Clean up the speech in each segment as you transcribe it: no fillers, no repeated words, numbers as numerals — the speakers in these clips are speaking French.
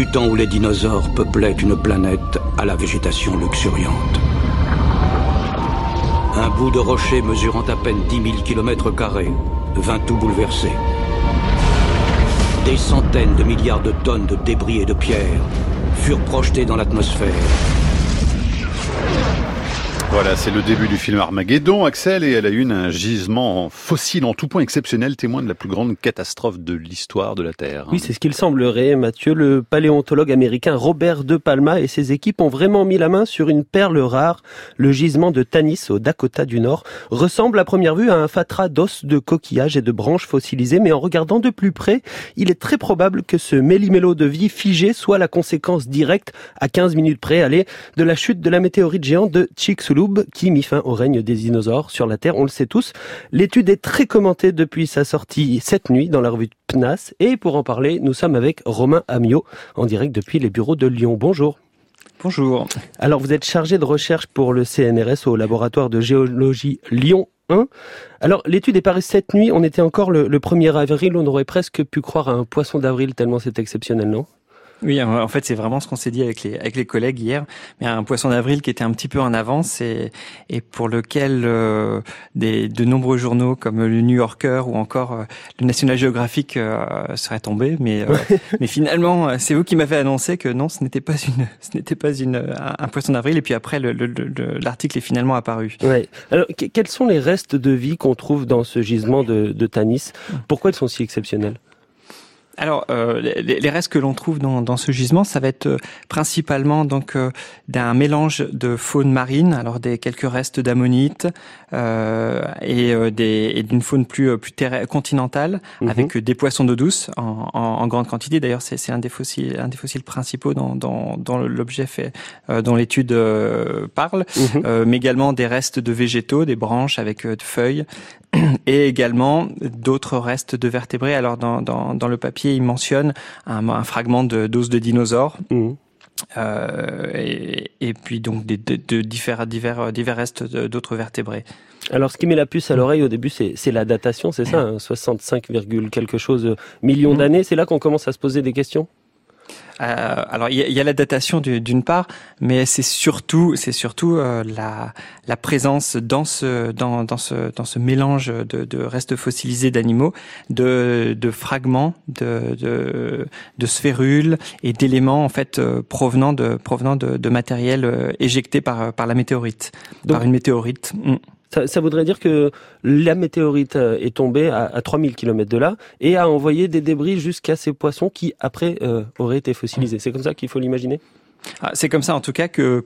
du temps où les dinosaures peuplaient une planète à la végétation luxuriante. Un bout de rocher mesurant à peine 10 000 km² vint tout bouleverser. Des centaines de milliards de tonnes de débris et de pierres furent projetées dans l'atmosphère. Voilà, c'est le début du film Armageddon, Axel, et à la une, un gisement fossile en tout point exceptionnel témoin de la plus grande catastrophe de l'histoire de la Terre. Oui, c'est ce qu'il semblerait, Mathieu. Le paléontologue américain Robert De Palma et ses équipes ont vraiment mis la main sur une perle rare. Le gisement de Tanis, au Dakota du Nord, ressemble à première vue à un fatras d'os, de coquillages et de branches fossilisées, mais en regardant de plus près, il est très probable que ce méli-mélo de vie figé soit la conséquence directe, à 15 minutes près, allez, de la chute de la météorite géante de Chicxulub, qui mit fin au règne des dinosaures sur la Terre, on le sait tous. L'étude est très commentée depuis sa sortie cette nuit dans la revue PNAS. Et pour en parler, nous sommes avec Romain Amiot, en direct depuis les bureaux de Lyon. Bonjour. Bonjour. Alors, vous êtes chargé de recherche pour le CNRS au laboratoire de géologie Lyon 1. Alors, l'étude est parue cette nuit. On était encore le 1er avril. On aurait presque pu croire à un poisson d'avril tellement c'est exceptionnel, non ? Oui, en fait, c'est vraiment ce qu'on s'est dit avec les collègues hier. Mais un poisson d'avril qui était un petit peu en avance et pour lequel de nombreux journaux comme le New Yorker ou encore le National Geographic seraient tombés. Mais finalement, c'est vous qui m'avez annoncé que non, ce n'était pas un poisson d'avril. Et puis après, l'article est finalement apparu. Ouais. Alors, quels sont les restes de vie qu'on trouve dans ce gisement de Tanis ? Pourquoi ils sont si exceptionnels ? Alors, les restes que l'on trouve dans ce gisement, ça va être principalement d'un mélange de faune marine, alors quelques restes d'ammonites et d'une faune plus continentale, avec des poissons d'eau douce en grande quantité. D'ailleurs, c'est un des fossiles principaux dans l'objet dont l'étude parle, mais également des restes de végétaux, des branches avec de feuilles, et également d'autres restes de vertébrés. Alors, dans le papier, il mentionne un fragment d'os de dinosaure. Et puis donc divers restes d'autres vertébrés. Alors, ce qui met la puce à l'oreille au début, c'est la datation, c'est ça, hein, 65, quelque chose millions d'années. C'est là qu'on commence à se poser des questions. Alors, il y a la datation d'une part, mais c'est surtout la présence dans ce mélange de restes fossilisés d'animaux, de fragments, de sphérules et d'éléments en fait provenant de matériel éjecté par la météorite. Donc, par une météorite. Ça voudrait dire que la météorite est tombée à 3000 km de là et a envoyé des débris jusqu'à ces poissons qui, après, auraient été fossilisés. C'est comme ça qu'il faut l'imaginer ? C'est comme ça, en tout cas, que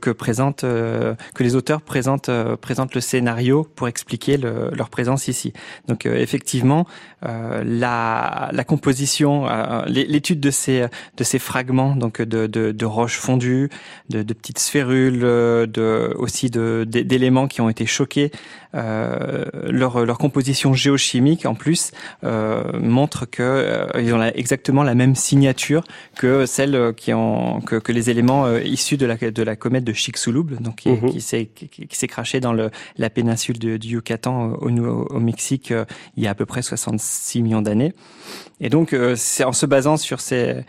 les auteurs présentent le scénario pour expliquer leur présence ici. Donc, effectivement, la composition, l'étude de ces fragments, donc de roches fondues, de petites sphérules, aussi d'éléments qui ont été choqués, leur composition géochimique en plus montre que ils ont exactement la même signature que celle que les éléments issu de la comète de Chicxulub, donc qui s'est crashée dans la péninsule du Yucatan au Mexique il y a à peu près 66 millions d'années. Et donc c'est en se basant sur ces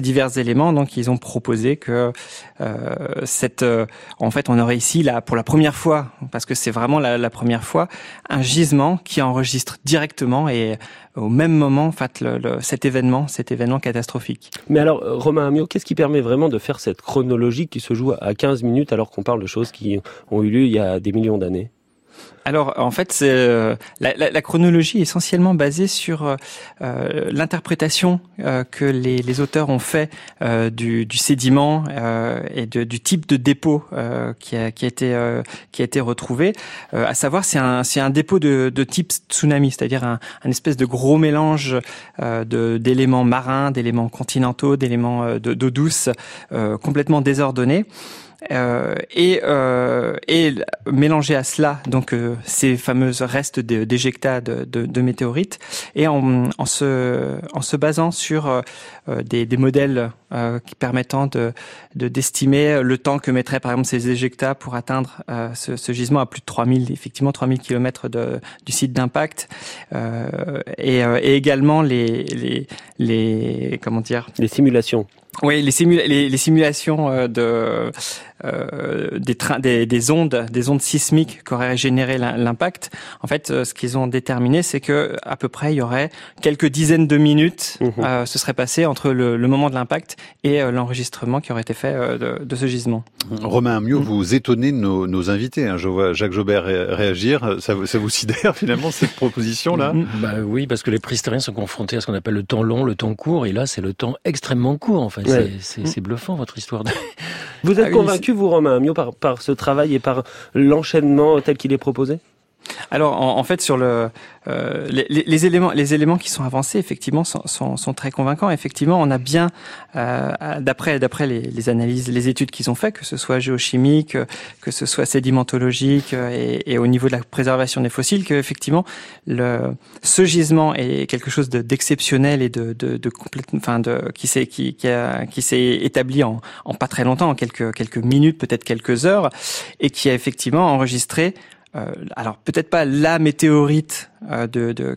divers éléments, donc ils ont proposé que en fait on aurait ici là pour la première fois, parce que c'est vraiment la première fois, un gisement qui enregistre directement et au même moment en fait cet événement catastrophique. Mais alors, Romain Amiot, qu'est-ce qui permet vraiment de faire cette chronologie qui se joue à 15 minutes alors qu'on parle de choses qui ont eu lieu il y a des millions d'années ? Alors, en fait, c'est, la chronologie est essentiellement basée sur l'interprétation que les auteurs ont fait du sédiment et du type de dépôt qui a été retrouvé. À savoir, c'est un dépôt de type tsunami, c'est-à-dire un espèce de gros mélange d'éléments marins, d'éléments continentaux, d'éléments d'eau douce complètement désordonnés. Et mélanger à cela donc ces fameuses restes d'éjecta de météorites, et en se basant sur des modèles qui permettant d'estimer le temps que mettraient par exemple ces éjecta pour atteindre ce gisement à plus de 3000 km du site d'impact, et également les simulations Oui, les simulations des ondes sismiques qu'aurait généré l'impact. En fait, ce qu'ils ont déterminé, c'est que à peu près il y aurait quelques dizaines de minutes se serait passé entre le moment de l'impact et l'enregistrement qui aurait été fait de ce gisement. Romain Amiot, vous étonnez nos invités, hein. Je vois Jacques Jobert réagir. Ça vous sidère finalement cette proposition là? Oui, parce que les préhistoriens sont confrontés à ce qu'on appelle le temps long, le temps court, et là c'est le temps extrêmement court en fait. Ouais. C'est bluffant votre histoire. Vous êtes convaincu, vous, Romain Amiot, par ce travail et par l'enchaînement tel qu'il est proposé? Alors, en fait, sur les éléments qui sont avancés, effectivement, sont très convaincants. Effectivement, on a bien, d'après les analyses, les études qu'ils ont faites, que ce soit géochimique, que ce soit sédimentologique, et au niveau de la préservation des fossiles, que effectivement, ce gisement est quelque chose d'exceptionnel et qui s'est établi en pas très longtemps, en quelques minutes, peut-être quelques heures, et qui a effectivement enregistré. Alors peut-être pas la météorite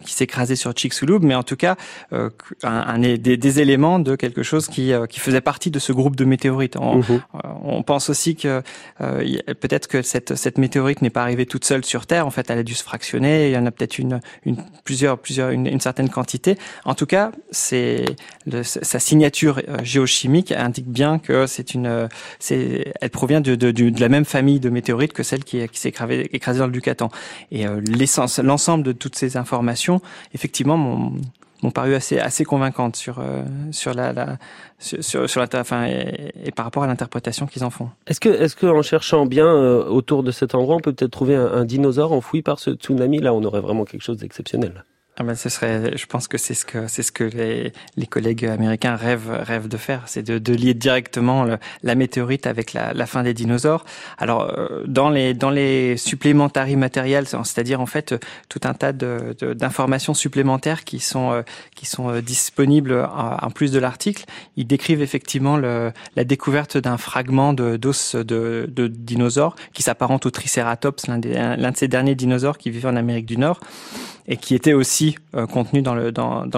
qui s'écrasait sur Chicxulub, mais en tout cas des éléments de quelque chose qui faisait partie de ce groupe de météorites. On pense aussi que peut-être que cette météorite n'est pas arrivée toute seule sur Terre. En fait, elle a dû se fractionner. Il y en a peut-être une certaine quantité. En tout cas, sa signature géochimique indique bien que elle provient de la même famille de météorites que celle qui s'est écrasée dans le Yucatan. Et l'ensemble de toutes ces informations, effectivement, m'ont paru assez convaincantes sur par rapport à l'interprétation qu'ils en font. Est-ce que en cherchant bien autour de cet endroit, on peut peut-être trouver un dinosaure enfoui par ce tsunami? Là, on aurait vraiment quelque chose d'exceptionnel. Ah ben, je pense que c'est ce que les collègues américains rêvent de faire, c'est de lier directement la météorite avec la fin des dinosaures. Alors, dans les supplémentary materials, c'est-à-dire en fait tout un tas d'informations supplémentaires qui sont disponibles en plus de l'article, ils décrivent effectivement la découverte d'un fragment d'os de dinosaure qui s'apparente au triceratops, l'un de ces derniers dinosaures qui vivait en Amérique du Nord et qui était aussi contenu dans le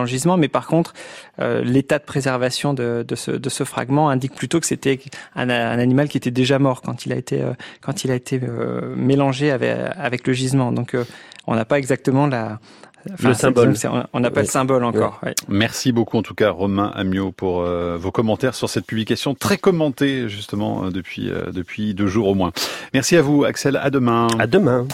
gisement. Mais par contre, l'état de préservation de ce fragment indique plutôt que c'était un animal qui était déjà mort quand il a été mélangé avec le gisement. Donc on n'a pas exactement le symbole. On n'a pas le symbole encore. Ouais. Merci beaucoup en tout cas, Romain Amiot, pour vos commentaires sur cette publication très commentée justement depuis 2 jours au moins. Merci à vous, Axel. À demain. À demain.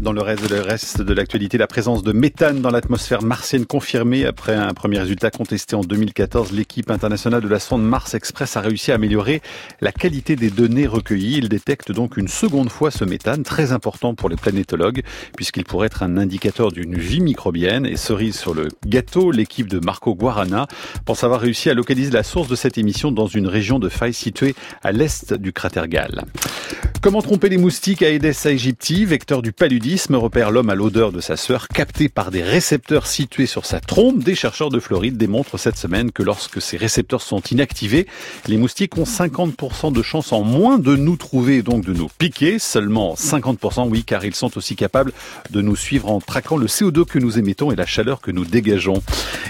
Dans le reste de l'actualité, la présence de méthane dans l'atmosphère martienne confirmée après un premier résultat contesté en 2014. L'équipe internationale de la sonde Mars Express a réussi à améliorer la qualité des données recueillies. Il détecte donc une seconde fois ce méthane, très important pour les planétologues, puisqu'il pourrait être un indicateur d'une vie microbienne. Et cerise sur le gâteau, l'équipe de Marco Guarana pense avoir réussi à localiser la source de cette émission dans une région de faille située à l'est du cratère Gale. Comment tromper les moustiques? Aedes aegypti, vecteur du paludisme, repère l'homme à l'odeur de sa sueur captée par des récepteurs situés sur sa trompe. Des chercheurs de Floride démontrent cette semaine que lorsque ces récepteurs sont inactivés, les moustiques ont 50% de chances en moins de nous trouver, donc de nous piquer. Seulement 50%, oui, car ils sont aussi capables de nous suivre en traquant le CO2 que nous émettons et la chaleur que nous dégageons.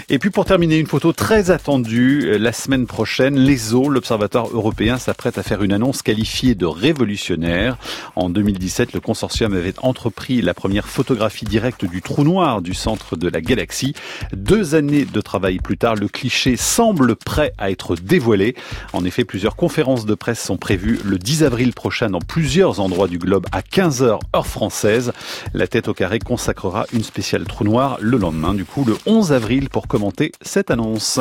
Et puis pour terminer, une photo très attendue la semaine prochaine. L'ESO, l'Observatoire européen, s'apprête à faire une annonce qualifiée de révolutionnaire. En 2017, le consortium avait entrepris la première photographie directe du trou noir du centre de la galaxie. 2 années de travail plus tard, le cliché semble prêt à être dévoilé. En effet, plusieurs conférences de presse sont prévues le 10 avril prochain dans plusieurs endroits du globe à 15h heure française. La tête au carré consacrera une spéciale trou noir le lendemain, du coup le 11 avril, pour commenter cette annonce.